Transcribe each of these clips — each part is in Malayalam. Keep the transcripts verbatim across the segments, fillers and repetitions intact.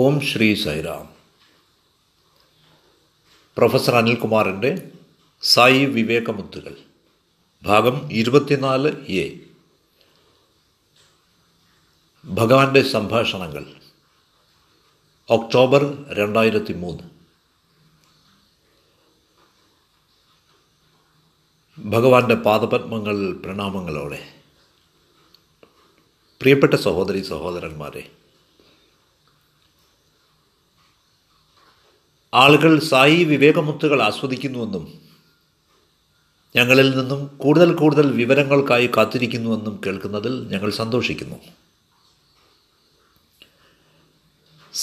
ഓം ശ്രീ സൈറാം. പ്രൊഫസർ അനിൽകുമാറിൻ്റെ സായി വിവേക മുത്തുകൾ ഭാഗം ഇരുപത്തിനാല് എ. ഭഗവാന്റെ സംഭാഷണങ്ങൾ. ഒക്ടോബർ രണ്ടായിരത്തി മൂന്ന്. ഭഗവാന്റെ പാദപത്മങ്ങൾ പ്രണാമങ്ങളോടെ. പ്രിയപ്പെട്ട സഹോദരി സഹോദരന്മാരെ, ആളുകൾ സായി വിവേകമുത്തുകൾ ആസ്വദിക്കുന്നുവെന്നും ഞങ്ങളിൽ നിന്നും കൂടുതൽ കൂടുതൽ വിവരങ്ങൾക്കായി കാത്തിരിക്കുന്നുവെന്നും കേൾക്കുന്നതിൽ ഞങ്ങൾ സന്തോഷിക്കുന്നു.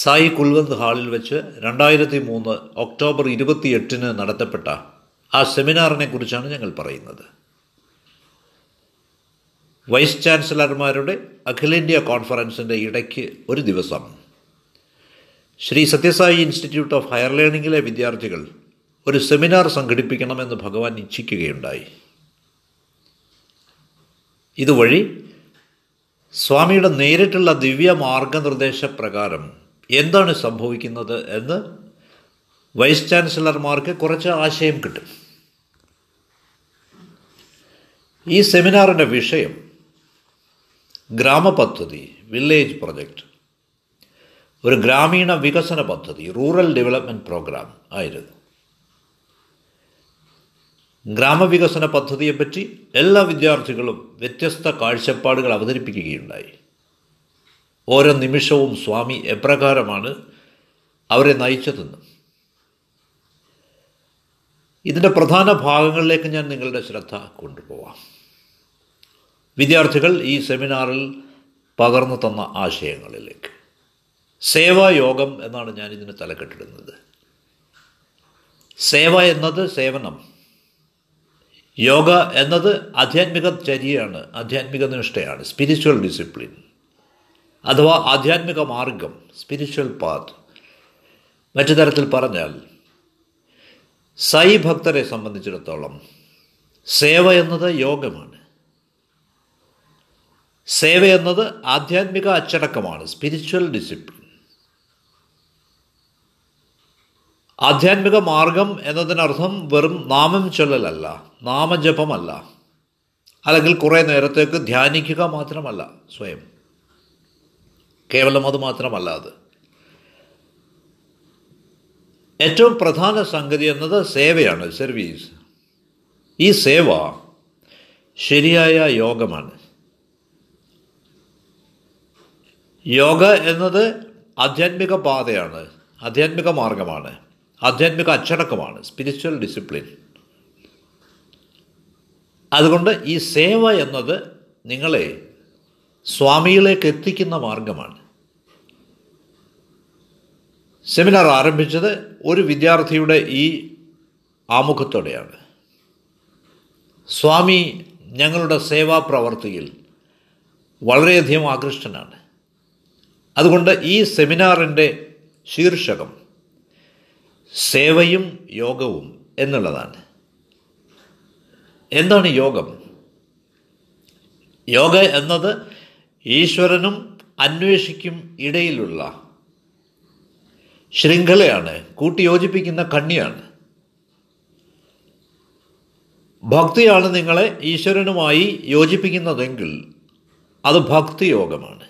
സായി കുൽവന്ത് ഹാളിൽ വെച്ച് രണ്ടായിരത്തി മൂന്ന് ഒക്ടോബർ ഇരുപത്തിയെട്ടിന് നടത്തപ്പെട്ട ആ സെമിനാറിനെ കുറിച്ചാണ് ഞങ്ങൾ പറയുന്നത്. വൈസ് ചാൻസലർമാരുടെ അഖിലേന്ത്യാ കോൺഫറൻസിൻ്റെ ഇടയ്ക്ക് ഒരു ദിവസം Shri Sathya Sai institute of higher ലേണിംഗിലെ വിദ്യാർത്ഥികൾ ഒരു സെമിനാർ സംഘടിപ്പിക്കണമെന്ന് ഭഗവാൻ ഇച്ഛിക്കുകയുണ്ടായി. ഇതുവഴി സ്വാമിയുടെ നേരിട്ടുള്ള ദിവ്യ മാർഗനിർദ്ദേശപ്രകാരം എന്താണ് സംഭവിക്കുന്നത് എന്ന് വൈസ് ചാൻസലർമാർക്ക് കുറച്ച് ആശയം കിട്ടും. ഈ സെമിനാറിൻ്റെ വിഷയം ഗ്രാമപദ്ധതി, വില്ലേജ് പ്രൊജക്റ്റ്, ഒരു ഗ്രാമീണ വികസന പദ്ധതി, റൂറൽ ഡെവലപ്മെൻറ്റ് പ്രോഗ്രാം ആയിരുന്നു. ഗ്രാമവികസന പദ്ധതിയെപ്പറ്റി എല്ലാ വിദ്യാർത്ഥികളും വ്യത്യസ്ത കാഴ്ചപ്പാടുകൾ അവതരിപ്പിക്കുകയുണ്ടായി. ഓരോ നിമിഷവും സ്വാമി എപ്രകാരമാണ് അവരെ നയിച്ചതെന്ന്. ഇതിൻ്റെ പ്രധാന ഭാഗങ്ങളിലേക്ക് ഞാൻ നിങ്ങളുടെ ശ്രദ്ധ കൊണ്ടുപോവാം. വിദ്യാർത്ഥികൾ ഈ സെമിനാറിൽ പകർന്നു തന്ന ആശയങ്ങളിലേക്ക്. സേവായോഗം എന്നാണ് ഞാനിതിന് തലക്കെട്ടിടുന്നത്. സേവ എന്നത് സേവനം, യോഗ എന്നത് ആധ്യാത്മിക ചര്യയാണ്, ആധ്യാത്മിക നിഷ്ഠയാണ്, സ്പിരിച്വൽ ഡിസിപ്ലിൻ അഥവാ ആധ്യാത്മിക മാർഗം, സ്പിരിച്വൽ പാത്ത്. മറ്റു തരത്തിൽ പറഞ്ഞാൽ സായി ഭക്തരെ സംബന്ധിച്ചിടത്തോളം സേവ എന്നത് യോഗമാണ്, സേവ എന്നത് ആധ്യാത്മിക അച്ചടക്കമാണ്, സ്പിരിച്വൽ ഡിസിപ്ലിൻ. ആധ്യാത്മിക മാർഗം എന്നതിനർത്ഥം വെറും നാമം ചൊല്ലലല്ല, നാമജപമല്ല, അല്ലെങ്കിൽ കുറേ നേരത്തേക്ക് ധ്യാനിക്കുക മാത്രമല്ല, സ്വയം കേവലം അത് മാത്രമല്ല. അത് ഏറ്റവും പ്രധാന സംഗതി എന്നത് സേവയാണ്, സർവീസ്. ഈ സേവ ശരിയായ യോഗമാണ്. യോഗ എന്നത് ആധ്യാത്മിക പാതയാണ്, ആധ്യാത്മിക മാർഗമാണ്, ആധ്യാത്മിക അച്ചടക്കമാണ്, സ്പിരിച്വൽ ഡിസിപ്ലിൻ. അതുകൊണ്ട് ഈ സേവ എന്നത് നിങ്ങളെ സ്വാമിയിലേക്ക് എത്തിക്കുന്ന മാർഗമാണ്. സെമിനാർ ആരംഭിച്ചത് ഒരു വിദ്യാർത്ഥിയുടെ ഈ ആമുഖത്തോടെയാണ്. സ്വാമി ഞങ്ങളുടെ സേവാ പ്രവർത്തിയിൽ വളരെയധികം ആകൃഷ്ടനാണ്. അതുകൊണ്ട് ഈ സെമിനാറിൻ്റെ ശീർഷകം സേവയും യോഗവും എന്നുള്ളതാണ്. എന്താണ് യോഗം? യോഗ എന്നത് ഈശ്വരനും അന്വേഷിക്കും ഇടയിലുള്ള ശൃംഖലയാണ്, കൂട്ടിയോജിപ്പിക്കുന്ന കണ്ണിയാണ്. ഭക്തിയാണ് നിങ്ങളെ ഈശ്വരനുമായി യോജിപ്പിക്കുന്നതെങ്കിൽ അത് ഭക്തിയോഗമാണ്.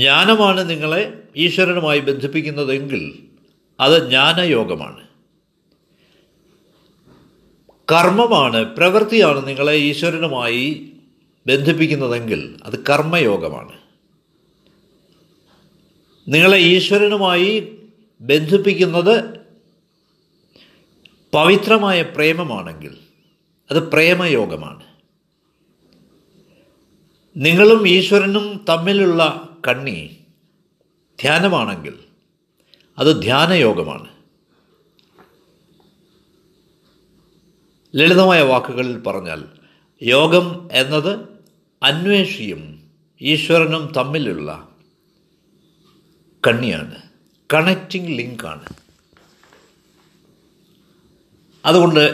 ജ്ഞാനമാണ് നിങ്ങളെ ഈശ്വരനുമായി ബന്ധിപ്പിക്കുന്നതെങ്കിൽ അത് ജ്ഞാനയോഗമാണ്. കർമ്മമാണ്, പ്രവൃത്തിയാണ് നിങ്ങളെ ഈശ്വരനുമായി ബന്ധിപ്പിക്കുന്നതെങ്കിൽ അത് കർമ്മയോഗമാണ്. നിങ്ങളെ ഈശ്വരനുമായി ബന്ധിപ്പിക്കുന്നത് പവിത്രമായ പ്രേമമാണെങ്കിൽ അത് പ്രേമയോഗമാണ്. നിങ്ങളും ഈശ്വരനും തമ്മിലുള്ള കണ്ണി ധ്യാനമാണെങ്കിൽ അത് ധ്യാനയോഗമാണ്. ലളിതമായ വാക്കുകളിൽ പറഞ്ഞാൽ യോഗം എന്നത് അന്വേഷിയും ഈശ്വരനും തമ്മിലുള്ള കണ്ണിയാണ്, കണക്റ്റിംഗ് ലിങ്കാണ്. അതുകൊണ്ട്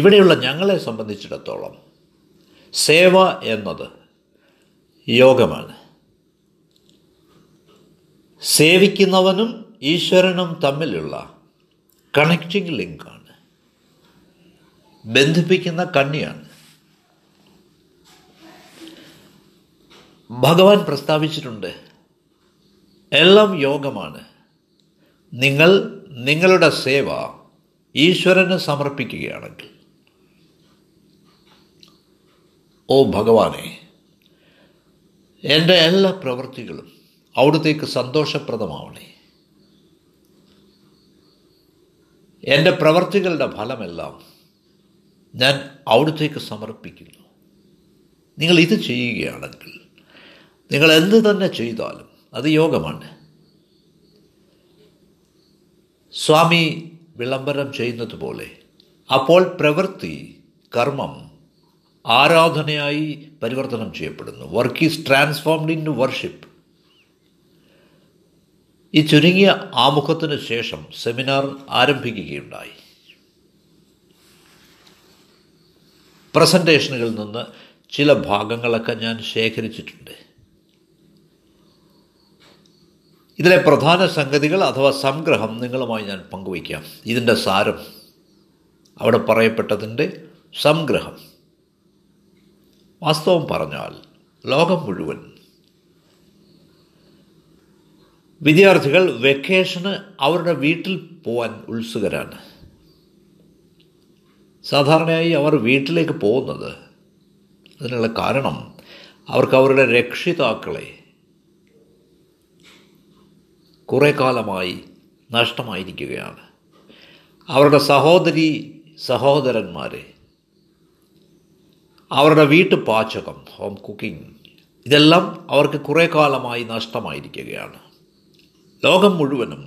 ഇവിടെയുള്ള ഞങ്ങളെ സംബന്ധിച്ചിടത്തോളം സേവ എന്നത് യോഗമാണ്. സേവിക്കുന്നവനും ഈശ്വരനും തമ്മിലുള്ള കണക്റ്റിംഗ് ലിങ്കാണ്, ബന്ധിപ്പിക്കുന്ന കണ്ണിയാണ്. ഭഗവാൻ പ്രസ്താവിച്ചിട്ടുണ്ട്, എല്ലാം യോഗമാണ്. നിങ്ങൾ നിങ്ങളുടെ സേവ ഈശ്വരന് സമർപ്പിക്കുകയാണെങ്കിൽ, ഓ ഭഗവാനെ, എൻ്റെ എല്ലാ പ്രവൃത്തികളും അവിടത്തേക്ക് സന്തോഷപ്രദമാവണേ, എൻ്റെ പ്രവൃത്തികളുടെ ഫലമെല്ലാം ഞാൻ അവിടത്തേക്ക് സമർപ്പിക്കുന്നു. നിങ്ങൾ ഇത് ചെയ്യുകയാണെങ്കിൽ, നിങ്ങൾ എന്ത് തന്നെ ചെയ്താലും അത് യോഗമാണ്. സ്വാമി വിളംബരം ചെയ്യുന്നത് പോലെ അപ്പോൾ പ്രവൃത്തി, കർമ്മം ആരാധനയായി പരിവർത്തനം ചെയ്യപ്പെടുന്നു. Work is transformed in worship. ഈ ചുരുങ്ങിയ ആമുഖത്തിന് ശേഷം സെമിനാർ ആരംഭിക്കുകയുണ്ടായി. പ്രസൻറ്റേഷനുകളിൽ നിന്ന് ചില ഭാഗങ്ങളൊക്കെ ഞാൻ ശേഖരിച്ചിട്ടുണ്ട്. ഇതിലെ പ്രധാന സംഗതികൾ അഥവാ സംഗ്രഹം നിങ്ങളുമായി ഞാൻ പങ്കുവയ്ക്കാം. ഇതിൻ്റെ സാരം, അവിടെ പറയപ്പെട്ടതിൻ്റെ സംഗ്രഹം. വാസ്തവം പറഞ്ഞാൽ ലോകം മുഴുവൻ വിദ്യാർത്ഥികൾ വെക്കേഷന് അവരുടെ വീട്ടിൽ പോകാൻ ഉത്സുകരാണ്. സാധാരണയായി അവർ വീട്ടിലേക്ക് പോകുന്നത്, അതിനുള്ള കാരണം അവർക്ക് അവരുടെ രക്ഷിതാക്കളെ കുറേ കാലമായി നഷ്ടമായിരിക്കുകയാണ്, അവരുടെ സഹോദരി സഹോദരന്മാരെ, അവരുടെ വീട്ടുപാചകം, ഹോം കുക്കിംഗ്, ഇതെല്ലാം അവർക്ക് കുറേ കാലമായി നഷ്ടമായിരിക്കുകയാണ്. ലോകം മുഴുവനും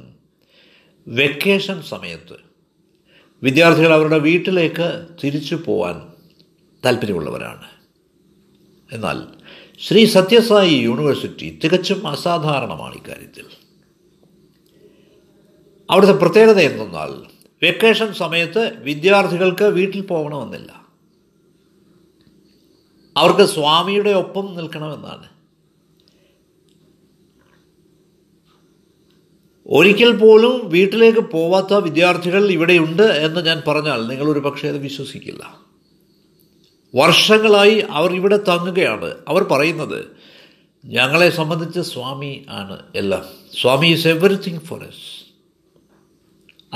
വെക്കേഷൻ സമയത്ത് വിദ്യാർത്ഥികൾ അവരുടെ വീട്ടിലേക്ക് തിരിച്ചു പോകാൻ താല്പര്യമുള്ളവരാണ്. എന്നാൽ ശ്രീ സത്യസായി യൂണിവേഴ്സിറ്റി തികച്ചും അസാധാരണമാണ് ഇക്കാര്യത്തിൽ. അവിടുത്തെ പ്രത്യേകത എന്തെന്നാൽ വെക്കേഷൻ സമയത്ത് വിദ്യാർത്ഥികൾക്ക് വീട്ടിൽ പോകണമെന്നില്ല, അവർക്ക് സ്വാമിയുടെ ഒപ്പം നിൽക്കണമെന്നാണ്. ഒരിക്കൽ പോലും വീട്ടിലേക്ക് പോവാത്ത വിദ്യാർത്ഥികൾ ഇവിടെയുണ്ട് എന്ന് ഞാൻ പറഞ്ഞാൽ നിങ്ങളൊരു പക്ഷേ അത് വിശ്വസിക്കില്ല. വർഷങ്ങളായി അവർ ഇവിടെ തങ്ങുകയാണ്. അവർ പറയുന്നത്, ഞങ്ങളെ സംബന്ധിച്ച് സ്വാമി ആണ് എല്ലാം, Swami is everything for us.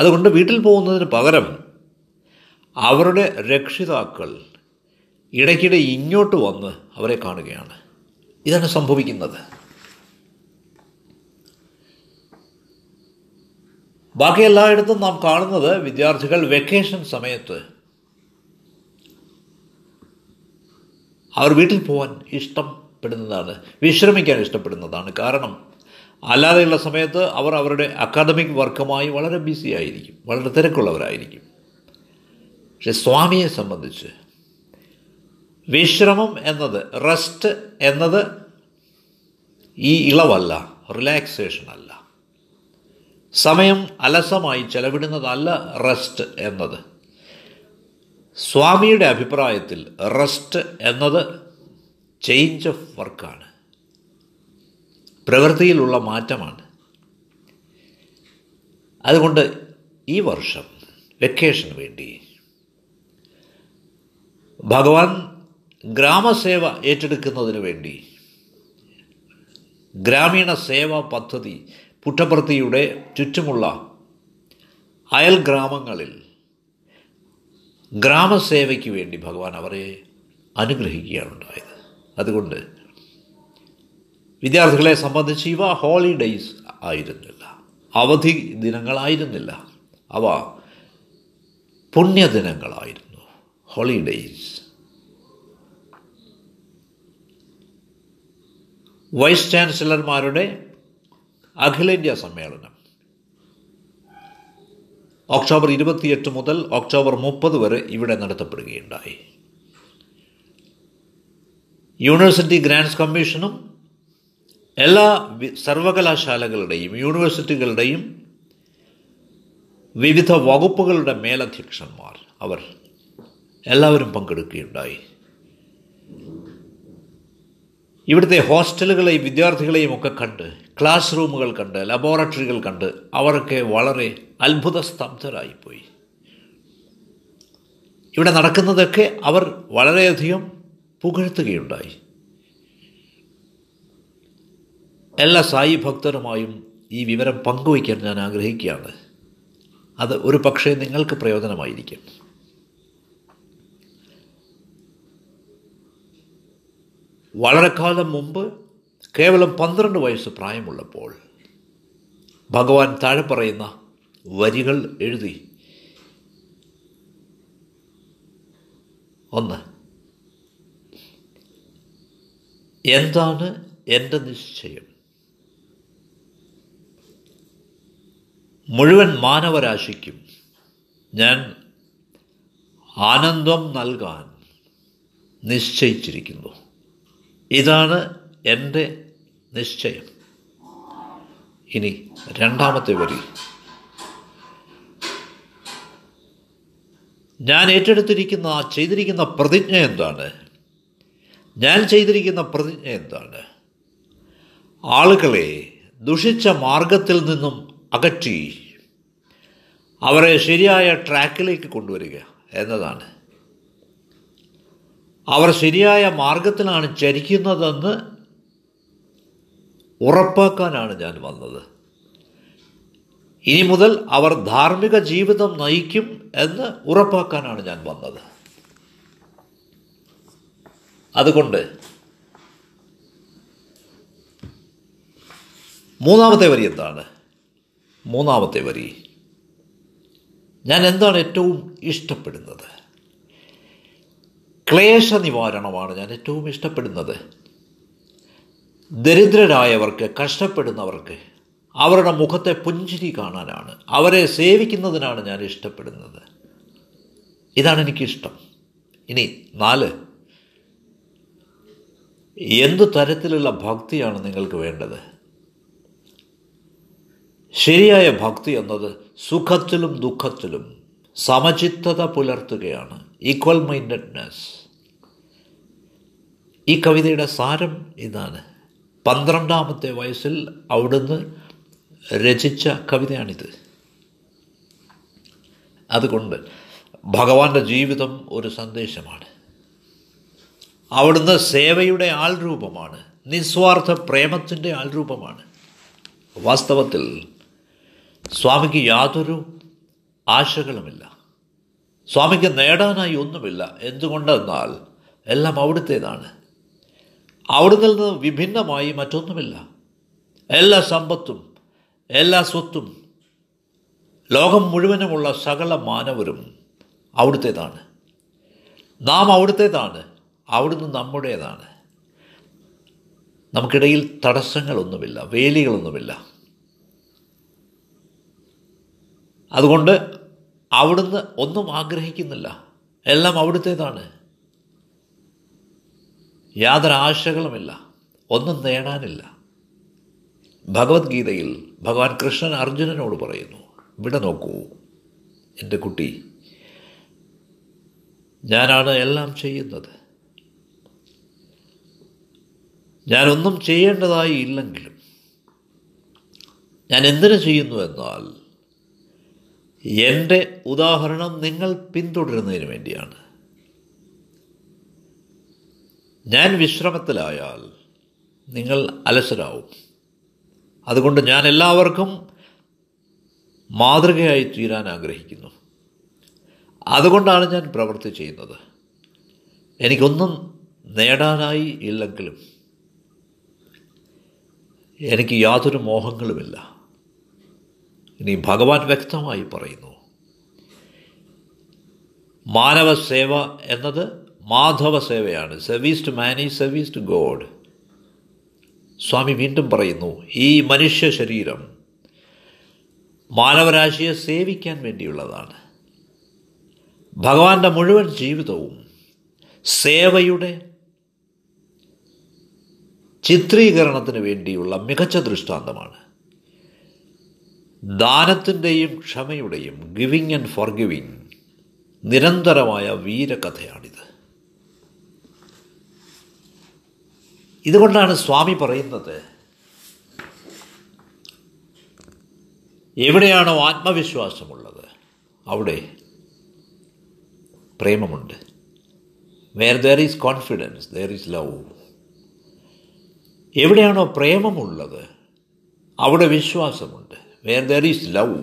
അതുകൊണ്ട് വീട്ടിൽ പോകുന്നതിന് പകരം അവരുടെ രക്ഷിതാക്കൾ ഇടയ്ക്കിടെ ഇങ്ങോട്ട് വന്ന് അവരെ കാണുകയാണ്. ഇതാണ് സംഭവിക്കുന്നത്. ബാക്കി എല്ലായിടത്തും നാം കാണുന്നത് വിദ്യാർത്ഥികൾ വെക്കേഷൻ സമയത്ത് അവർ വീട്ടിൽ പോകാൻ ഇഷ്ടപ്പെടുന്നതാണ്, വിശ്രമിക്കാൻ ഇഷ്ടപ്പെടുന്നതാണ്. കാരണം അല്ലാതെയുള്ള സമയത്ത് അവർ അവരുടെ അക്കാദമിക് വർക്കുമായി വളരെ ബിസി ആയിരിക്കും, വളരെ തിരക്കുള്ളവരായിരിക്കും. പക്ഷെ സ്വാമിയെ സംബന്ധിച്ച് വിശ്രമം എന്നത്, റെസ്റ്റ് എന്നത് ഈ ഇളവല്ല, റിലാക്സേഷൻ അല്ല, സമയം അലസമായി ചെലവിടുന്നതല്ല റെസ്റ്റ് എന്നത്. സ്വാമിയുടെ അഭിപ്രായത്തിൽ റെസ്റ്റ് എന്നത് ചേഞ്ച് ഓഫ് വർക്കാണ്, പ്രകൃതിയിലുള്ള മാറ്റമാണ്. അതുകൊണ്ട് ഈ വർഷം വെക്കേഷന് വേണ്ടി ഭഗവാൻ ഗ്രാമസേവ ഏറ്റെടുക്കുന്നതിന് വേണ്ടി ഗ്രാമീണ സേവാ പദ്ധതി പുട്ടപ്പർത്തിയുടെ ചുറ്റുമുള്ള അയൽ ഗ്രാമങ്ങളിൽ ഗ്രാമസേവയ്ക്ക് വേണ്ടി ഭഗവാൻ അവരെ അനുഗ്രഹിക്കുകയാണ് ഉണ്ടായത്. അതുകൊണ്ട് വിദ്യാർത്ഥികളെ സംബന്ധിച്ച് ഇവ ഹോളിഡേയ്സ് ആയിരുന്നില്ല, അവധി ദിനങ്ങളായിരുന്നില്ല, അവ പുണ്യദിനങ്ങളായിരുന്നു, ഹോളിഡേയ്സ്. വൈസ് ചാൻസലർമാരുടെ അഖിലേന്ത്യാ സമ്മേളനം ഒക്ടോബർ ഇരുപത്തിയെട്ട് മുതൽ ഒക്ടോബർ മുപ്പത് വരെ ഇവിടെ നടത്തപ്പെടുകയുണ്ടായി. യൂണിവേഴ്സിറ്റി ഗ്രാൻസ് കമ്മീഷനും എല്ലാ സർവകലാശാലകളുടെയും യൂണിവേഴ്സിറ്റികളുടെയും വിവിധ വകുപ്പുകളുടെ മേലധ്യക്ഷന്മാർ അവർ എല്ലാവരും പങ്കെടുക്കുകയുണ്ടായി. ഇവിടുത്തെ ഹോസ്റ്റലുകളെയും വിദ്യാർത്ഥികളെയും ഒക്കെ കണ്ട്, ക്ലാസ് റൂമുകൾ കണ്ട്, ലബോറട്ടറികൾ കണ്ട് അവരൊക്കെ വളരെ അത്ഭുത സ്തബ്ധരായിപ്പോയി. ഇവിടെ നടക്കുന്നതൊക്കെ അവർ വളരെയധികം പുകഴ്ത്തുകയുണ്ടായി. എല്ലാ സായി ഭക്തരുമായും ഈ വിവരം പങ്കുവയ്ക്കാൻ ഞാൻ ആഗ്രഹിക്കുകയാണ്. അത് ഒരു പക്ഷേ നിങ്ങൾക്ക് പ്രയോജനമായിരിക്കും. വളരെ കാലം മുമ്പ്, കേവലം പന്ത്രണ്ട് വയസ്സ് പ്രായമുള്ളപ്പോൾ ഭഗവാൻ താഴെ പറയുന്ന വരികൾ എഴുതി. ഒന്ന്, എന്താണ് എൻ്റെ നിശ്ചയം? മുഴുവൻ മാനവരാശിക്കും ഞാൻ ആനന്ദം നൽകാൻ നിശ്ചയിച്ചിരിക്കുന്നു. ഇതാണ് എൻ്റെ നിശ്ചയം. ഇനി രണ്ടാമത്തെ വരി, ഞാൻ ഏറ്റെടുത്തിരിക്കുന്ന ചെയ്തിരിക്കുന്ന പ്രതിജ്ഞ എന്താണ്? ഞാൻ ചെയ്തിരിക്കുന്ന പ്രതിജ്ഞ എന്താണ്? ആളുകളെ ദുഷിച്ച മാർഗത്തിൽ നിന്നും അകറ്റി അവരെ ശരിയായ ട്രാക്കിലേക്ക് കൊണ്ടുവരിക എന്നതാണ്. അവർ ശരിയായ മാർഗത്തിലാണ് ചരിക്കുന്നതെന്ന് ഉറപ്പാക്കാനാണ് ഞാൻ വന്നത്. ഇനി മുതൽ അവർ ധാർമ്മിക ജീവിതം നയിക്കും എന്ന് ഉറപ്പാക്കാനാണ് ഞാൻ വന്നത്. അതുകൊണ്ട് മൂന്നാമത്തെ വരി എന്താണ്? മൂന്നാമത്തെ വരി, ഞാൻ എന്താണ് ഏറ്റവും ഇഷ്ടപ്പെടുന്നത്? ക്ലേശ നിവാരണമാണ് ഞാൻ ഏറ്റവും ഇഷ്ടപ്പെടുന്നത്. ദരിദ്രരായവർക്ക്, കഷ്ടപ്പെടുന്നവർക്ക് അവരുടെ മുഖത്തെ പുഞ്ചിരി കാണാനാണ്, അവരെ സേവിക്കുന്നതിനാണ് ഞാൻ ഇഷ്ടപ്പെടുന്നത്. ഇതാണ് എനിക്കിഷ്ടം. ഇനി നാല്, എന്തു തരത്തിലുള്ള ഭക്തിയാണ് നിങ്ങൾക്ക് വേണ്ടത്? ശരിയായ ഭക്തി എന്നത് സുഖത്തിലും ദുഃഖത്തിലും സമചിത്തത പുലർത്തുകയാണ്, ഈക്വൽ മൈൻഡഡ്നെസ്. ഈ കവിതയുടെ സാരം ഇതാണ്. പന്ത്രണ്ടാമത്തെ വയസ്സിൽ അവിടുന്ന് രചിച്ച കവിതയാണിത്. അതുകൊണ്ട് ഭഗവാന്റെ ജീവിതം ഒരു സന്ദേശമാണ്. അവിടുന്ന് സേവയുടെ ആൾരൂപമാണ്, നിസ്വാർത്ഥ പ്രേമത്തിൻ്റെ ആൾരൂപമാണ്. വാസ്തവത്തിൽ സ്വാമിക്ക് യാതൊരു ആശകളുമില്ല, സ്വാമിക്ക് നേടാനായി ഒന്നുമില്ല. എന്തുകൊണ്ടെന്നാൽ എല്ലാം അവിടുത്തേതാണ്. അവിടുന്ന് നിന്ന് വിഭിന്നമായി മറ്റൊന്നുമില്ല. എല്ലാ സമ്പത്തും എല്ലാ സ്വത്തും ലോകം മുഴുവനുമുള്ള സകല മാനവരും അവിടുത്തേതാണ്. നാം അവിടുത്തേതാണ്, അവിടുന്ന് നമ്മുടേതാണ്. നമുക്കിടയിൽ തടസ്സങ്ങളൊന്നുമില്ല, വേലികളൊന്നുമില്ല. അതുകൊണ്ട് അവിടുന്ന് ഒന്നും ആഗ്രഹിക്കുന്നില്ല, എല്ലാം അവിടുത്തേതാണ്. യാതൊരു ആശകളുമില്ല, ഒന്നും നേടാനില്ല. ഭഗവത്ഗീതയിൽ ഭഗവാൻ കൃഷ്ണൻ അർജുനനോട് പറയുന്നു, ഇവിടെ നോക്കൂ എൻ്റെ കുട്ടി, ഞാനാണ് എല്ലാം ചെയ്യുന്നത്. ഞാനൊന്നും ചെയ്യേണ്ടതായി ഇല്ലെങ്കിലും ഞാൻ എന്തിനു ചെയ്യുന്നു എന്നാൽ എൻ്റെ ഉദാഹരണം നിങ്ങൾ പിന്തുടരുന്നതിന് വേണ്ടിയാണ്. ഞാൻ വിശ്രമത്തിലായാൽ നിങ്ങൾ അലസരാവും. അതുകൊണ്ട് ഞാൻ എല്ലാവർക്കും മാതൃകയായി തീരാൻ ആഗ്രഹിക്കുന്നു. അതുകൊണ്ടാണ് ഞാൻ പ്രവൃത്തി ചെയ്യുന്നത്. എനിക്കൊന്നും നേടാനായി ഇല്ലെങ്കിലും എനിക്ക് യാതൊരു മോഹങ്ങളുമില്ല. ഇനി ഭഗവാൻ വ്യക്തമായി പറയുന്നു, മാനവസേവ എന്നത് മാധവ സേവയാണ്. Service to man is service to God. Swami വീണ്ടും പറയുന്നു, ഈ മനുഷ്യ ശരീരം മാനവരാശിയെ സേവിക്കാൻ വേണ്ടിയുള്ളതാണ്. ഭഗവാന്റെ മുഴുവൻ ജീവിതവും സേവയുടെ ചിത്രീകരണത്തിന് വേണ്ടിയുള്ള മികച്ച ദൃഷ്ടാന്തമാണ്. ദാനത്തിൻ്റെയും ക്ഷമയുടെയും ഗിവിങ് ആൻഡ് ഫോർ ഗിവിങ് നിരന്തരമായ വീരകഥയാണിത്. ഇതുകൊണ്ടാണ് സ്വാമി പറയുന്നത്, എവിടെയാണോ ആത്മവിശ്വാസമുള്ളത് അവിടെ പ്രേമമുണ്ട്. Where there is confidence there is love. എവിടെയാണോ പ്രേമമുള്ളത് അവിടെ വിശ്വാസമുണ്ട്. Where there is love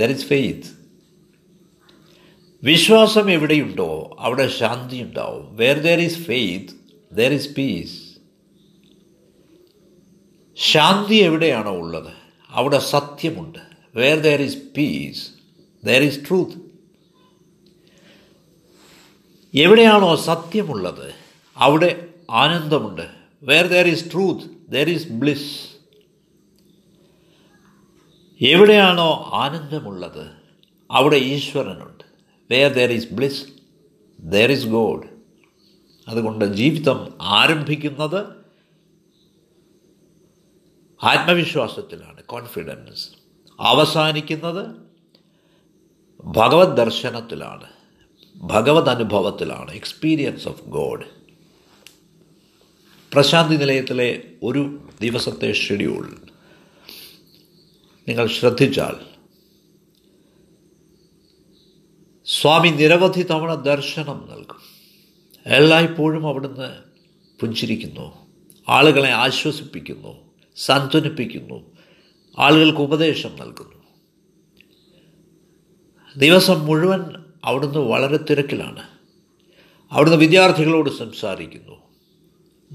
there is faith. വിശ്വാസം എവിടെയുണ്ടോ അവിടെ ശാന്തി ഉണ്ടാവും. Where there is faith there is peace. ശാന്തി എവിടെയാണോ ഉള്ളത് അവിടെ സത്യമുണ്ട്. Where there is peace there is truth. എവിടെയാണോ സത്യമുള്ളത് അവിടെ ആനന്ദമുണ്ട്. Where there is truth there is bliss. എവിടെയാണോ ആനന്ദമുള്ളത് അവിടെ ഈശ്വരനുണ്ട്. Where there is bliss there is God. അതുകൊണ്ട് ജീവിതം ആരംഭിക്കുന്നത് ആത്മവിശ്വാസത്തിലാണ്, കോൺഫിഡൻസ്. അവസാനിക്കുന്നത് ഭഗവത് ദർശനത്തിലാണ്, ഭഗവത് അനുഭവത്തിലാണ്, എക്സ്പീരിയൻസ് ഓഫ് ഗോഡ്. പ്രശാന്തി നിലയത്തിലെ ഒരു ദിവസത്തെ ഷെഡ്യൂൾ നിങ്ങൾ ശ്രദ്ധിച്ചാൽ സ്വാമി നിരവധി തവണ ദർശനം നൽകും. എല്ലായ്പ്പോഴും അവിടുന്ന് പുഞ്ചിരിക്കുന്നു, ആളുകളെ ആശ്വസിപ്പിക്കുന്നു, സാന്ത്വനിപ്പിക്കുന്നു, ആളുകൾക്ക് ഉപദേശം നൽകുന്നു. ദിവസം മുഴുവൻ അവിടുന്ന് വളരെ തിരക്കിലാണ്. അവിടുന്ന് വിദ്യാർത്ഥികളോട് സംസാരിക്കുന്നു,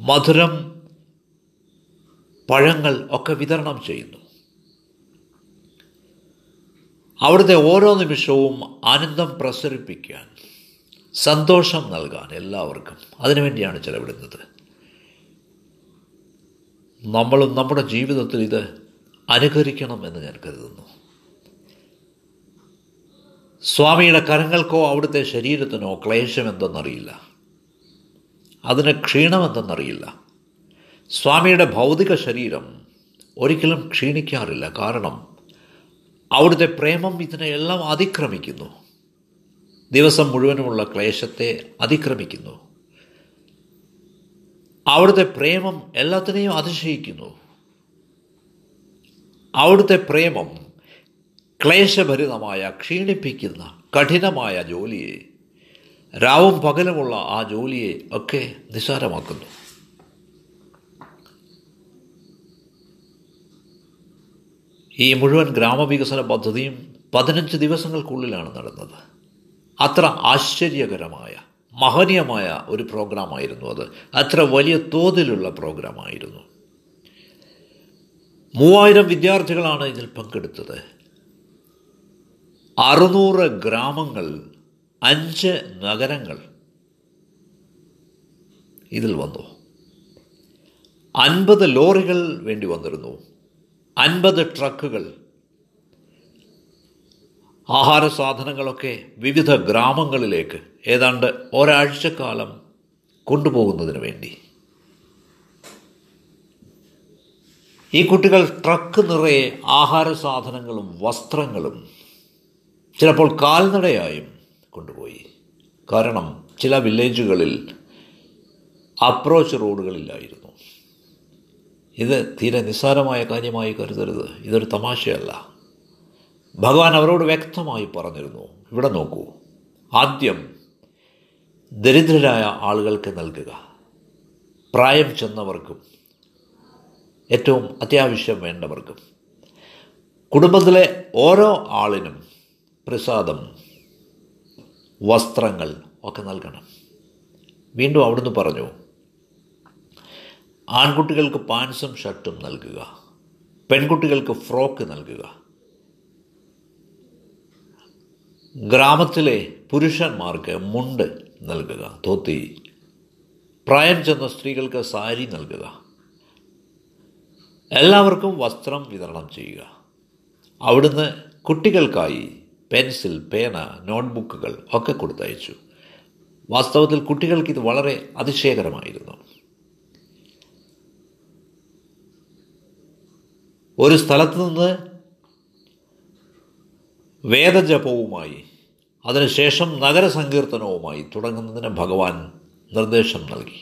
മധുരം, പഴങ്ങൾ ഒക്കെ വിതരണം ചെയ്യുന്നു. അവിടുത്തെ ഓരോ നിമിഷവും ആനന്ദം പ്രസരിപ്പിക്കാൻ, സന്തോഷം നൽകാൻ എല്ലാവർക്കും അതിനുവേണ്ടിയാണ് ചെലവിടുന്നത്. നമ്മളും നമ്മുടെ ജീവിതത്തിൽ ഇത് അനുകരിക്കണം എന്ന് ഞാൻ കരുതുന്നു. സ്വാമിയുടെ കരങ്ങൾക്കോ അവിടുത്തെ ശരീരത്തിനോ ക്ലേശമെന്തെന്നറിയില്ല, അതിന് ക്ഷീണമെന്തെന്നറിയില്ല. സ്വാമിയുടെ ഭൗതിക ശരീരം ഒരിക്കലും ക്ഷീണിക്കാറില്ല, കാരണം അവിടുത്തെ പ്രേമം ഇതിനെയെല്ലാം അതിക്രമിക്കുന്നു, ദിവസം മുഴുവനുമുള്ള ക്ലേശത്തെ അതിക്രമിക്കുന്നു. അവിടുത്തെ പ്രേമം എല്ലാത്തിനെയും അതിശയിക്കുന്നു. അവിടുത്തെ പ്രേമം ക്ലേശഭരിതമായ, ക്ഷീണിപ്പിക്കുന്ന കഠിനമായ ജോലിയെ, രാവും പകലുമുള്ള ആ ജോലിയെ ഒക്കെ നിസ്സാരമാക്കുന്നു. ഈ മുഴുവൻ ഗ്രാമവികസന പദ്ധതിയും പതിനഞ്ച് ദിവസങ്ങൾക്കുള്ളിലാണ് നടന്നത്. അത്ര ആശ്ചര്യകരമായ, മഹനീയമായ ഒരു പ്രോഗ്രാമായിരുന്നു അത്. അത്ര വലിയ തോതിലുള്ള പ്രോഗ്രാമായിരുന്നു. മൂവായിരം വിദ്യാർത്ഥികളാണ് ഇതിൽ പങ്കെടുത്തത്. അറുന്നൂറ് ഗ്രാമങ്ങൾ, അഞ്ച് നഗരങ്ങൾ ഇതിൽ വന്നു. അൻപത് ലോറികൾ വേണ്ടി വന്നിരുന്നു, അൻപത് ട്രക്കുകൾ. ആഹാര സാധനങ്ങളൊക്കെ വിവിധ ഗ്രാമങ്ങളിലേക്ക് ഏതാണ്ട് ഒരാഴ്ചക്കാലം കൊണ്ടുപോകുന്നതിന് വേണ്ടി. ഈ കുട്ടികൾ ട്രക്ക് നിറയെ ആഹാര സാധനങ്ങളും വസ്ത്രങ്ങളും ചിലപ്പോൾ കാൽനടയായും കൊണ്ടുപോയി. കാരണം ചില വില്ലേജുകളിൽ അപ്രോച്ച് റോഡുകളില്ലായിരുന്നു. ഇത് തീരെ നിസ്സാരമായ കാര്യമായി കരുതരുത്, ഇതൊരു തമാശയല്ല. ഭഗവാൻ അവരോട് വ്യക്തമായി പറഞ്ഞിരുന്നു, ഇവിടെ നോക്കൂ, ആദ്യം ദരിദ്രരായ ആളുകൾക്ക് നൽകുക, പ്രായം ചെന്നവർക്കും ഏറ്റവും അത്യാവശ്യം വേണ്ടവർക്കും, കുടുംബത്തിലെ ഓരോ ആളിനും പ്രസാദം, വസ്ത്രങ്ങൾ ഒക്കെ നൽകണം. വീണ്ടും അവിടുന്ന് പറഞ്ഞു, ആൺകുട്ടികൾക്ക് പാൻസും ഷർട്ടും നൽകുക, പെൺകുട്ടികൾക്ക് ഫ്രോക്ക് നൽകുക. ഗ്രാമത്തിലെ പുരുഷന്മാർക്ക് മുണ്ട് നൽകുക, ധോത്തി. പ്രായം ചെന്ന സ്ത്രീകൾക്ക് സാരി നൽകുക. എല്ലാവർക്കും വസ്ത്രം വിതരണം ചെയ്യുക. അവിടുന്ന് കുട്ടികൾക്കായി പെൻസിൽ, പേന, നോട്ട്ബുക്കുകൾ ഒക്കെ കൊടുത്തയച്ചു. വാസ്തവത്തിൽ കുട്ടികൾക്കിത് വളരെ അതിശയകരമായിരുന്നു. ഒരു സ്ഥലത്ത് നിന്ന് വേദജപവുമായി, അതിനുശേഷം നഗരസങ്കീർത്തനവുമായി തുടങ്ങുന്നതിന് ഭഗവാൻ നിർദ്ദേശം നൽകി.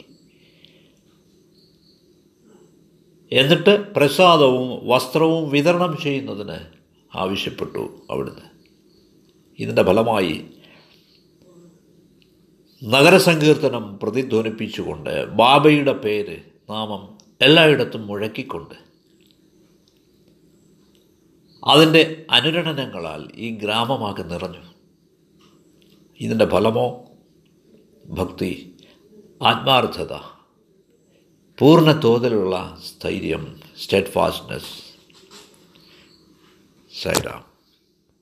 എന്നിട്ട് പ്രസാദവും വസ്ത്രവും വിതരണം ചെയ്യുന്നതിന് ആവശ്യപ്പെട്ടു അവിടുന്ന്. ഇതിൻ്റെ ഫലമായി നഗരസങ്കീർത്തനം പ്രതിധ്വനിപ്പിച്ചുകൊണ്ട് ബാബയുടെ പേര് നാമം എല്ലായിടത്തും മുഴക്കിക്കൊണ്ട് അതിൻ്റെ അനുരണനങ്ങളാൽ ഈ ഗ്രാമമാകെ നിറഞ്ഞു. ഇതിൻ്റെ ഫലമോ ഭക്തി, ആത്മാർത്ഥത, പൂർണ്ണ തോതിലുള്ള സ്ഥൈര്യം, സ്റ്റെഡ്ഫാസ്റ്റ്നെസ്. സൈറാം.